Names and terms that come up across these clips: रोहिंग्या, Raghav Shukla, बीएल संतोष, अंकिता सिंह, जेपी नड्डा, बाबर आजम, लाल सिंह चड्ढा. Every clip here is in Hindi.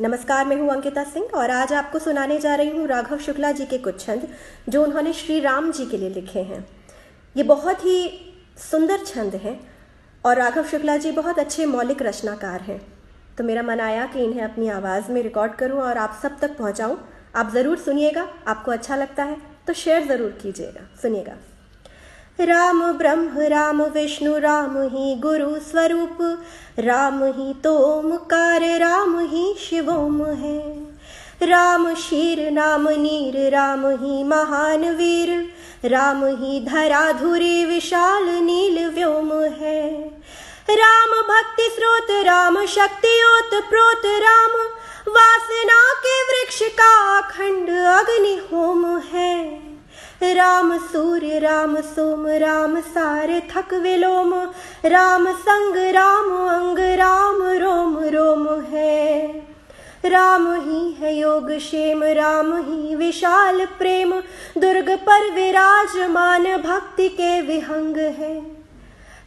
नमस्कार, मैं हूं अंकिता सिंह और आज आपको सुनाने जा रही हूं राघव शुक्ला जी के कुछ छंद जो उन्होंने श्री राम जी के लिए लिखे हैं। ये बहुत ही सुंदर छंद हैं और राघव शुक्ला जी बहुत अच्छे मौलिक रचनाकार हैं, तो मेरा मन आया कि इन्हें अपनी आवाज़ में रिकॉर्ड करूं और आप सब तक पहुँचाऊँ। आप ज़रूर सुनिएगा, आपको अच्छा लगता है तो शेयर ज़रूर कीजिएगा, सुनिएगा। राम ब्रह्म राम विष्णु राम ही गुरु स्वरूप, राम ही तोमकार राम ही शिवोम है। राम शीर नाम नीर राम ही महान वीर, राम ही धराधुरी विशाल नील व्योम है। राम भक्ति स्रोत राम शक्ति ओत प्रोत, राम वासना के वृक्ष का अखंड अग्नि होम है। राम सूर्य राम सोम राम सारे थक विलोम, राम संग राम अंग राम रोम रोम है। राम ही है योग क्षेम राम ही विशाल प्रेम, दुर्ग पर विराजमान भक्ति के विहंग है।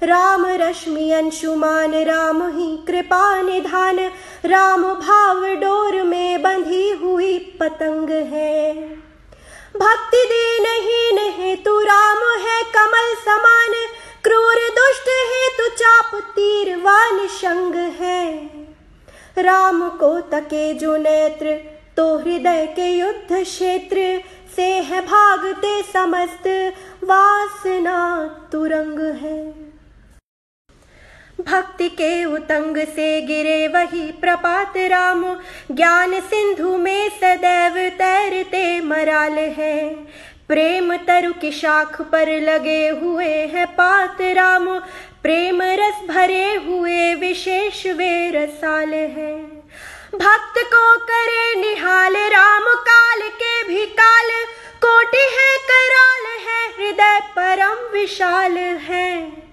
राम रश्मि अंशुमान राम ही कृपा निधान, राम भाव डोर में बंधी हुई पतंग है। भक्ति दीन हीन हेतु राम है कमल समान, क्रूर दुष्ट हेतु चाप तीर वान शंग है। राम को तके जो नेत्र तो हृदय के युद्ध क्षेत्र, से है भागते समस्त वासना तुरंग है। भक्ति के उतंग से गिरे वही प्रपात, राम ज्ञान सिंधु में सदैव तैरते मराल है। प्रेम तरु की शाख पर लगे हुए है पात, राम प्रेम रस भरे हुए विशेष वे रसाल है। भक्त को करे निहाल राम काल के भी काल, कोटि है कराल है हृदय परम विशाल है।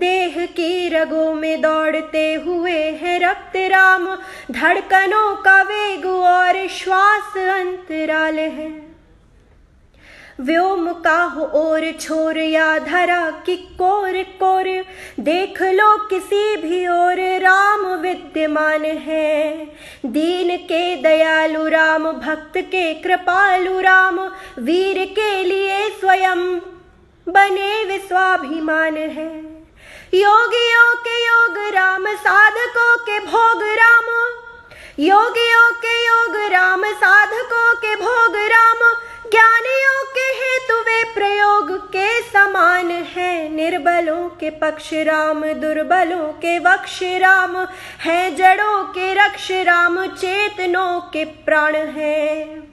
देह की रगों में दौड़ते हुए है रक्त राम, धड़कनों का वेग और श्वास अंतराल है। व्योम का हो और छोर या धरा की कोर कोर, देख लो किसी भी ओर राम विद्यमान है। दीन के दयालु राम भक्त के कृपालु राम, वीर के लिए स्वयं बने वे स्वाभिमान है। योगियों के योग राम साधकों के भोग राम, योगियों के योग राम साधकों के भोग राम, ज्ञानियों के हेतु वे प्रयोग के समान है। निर्बलों के पक्ष राम दुर्बलों के वक्ष राम, है जड़ों के रक्ष राम चेतनों के प्राण है।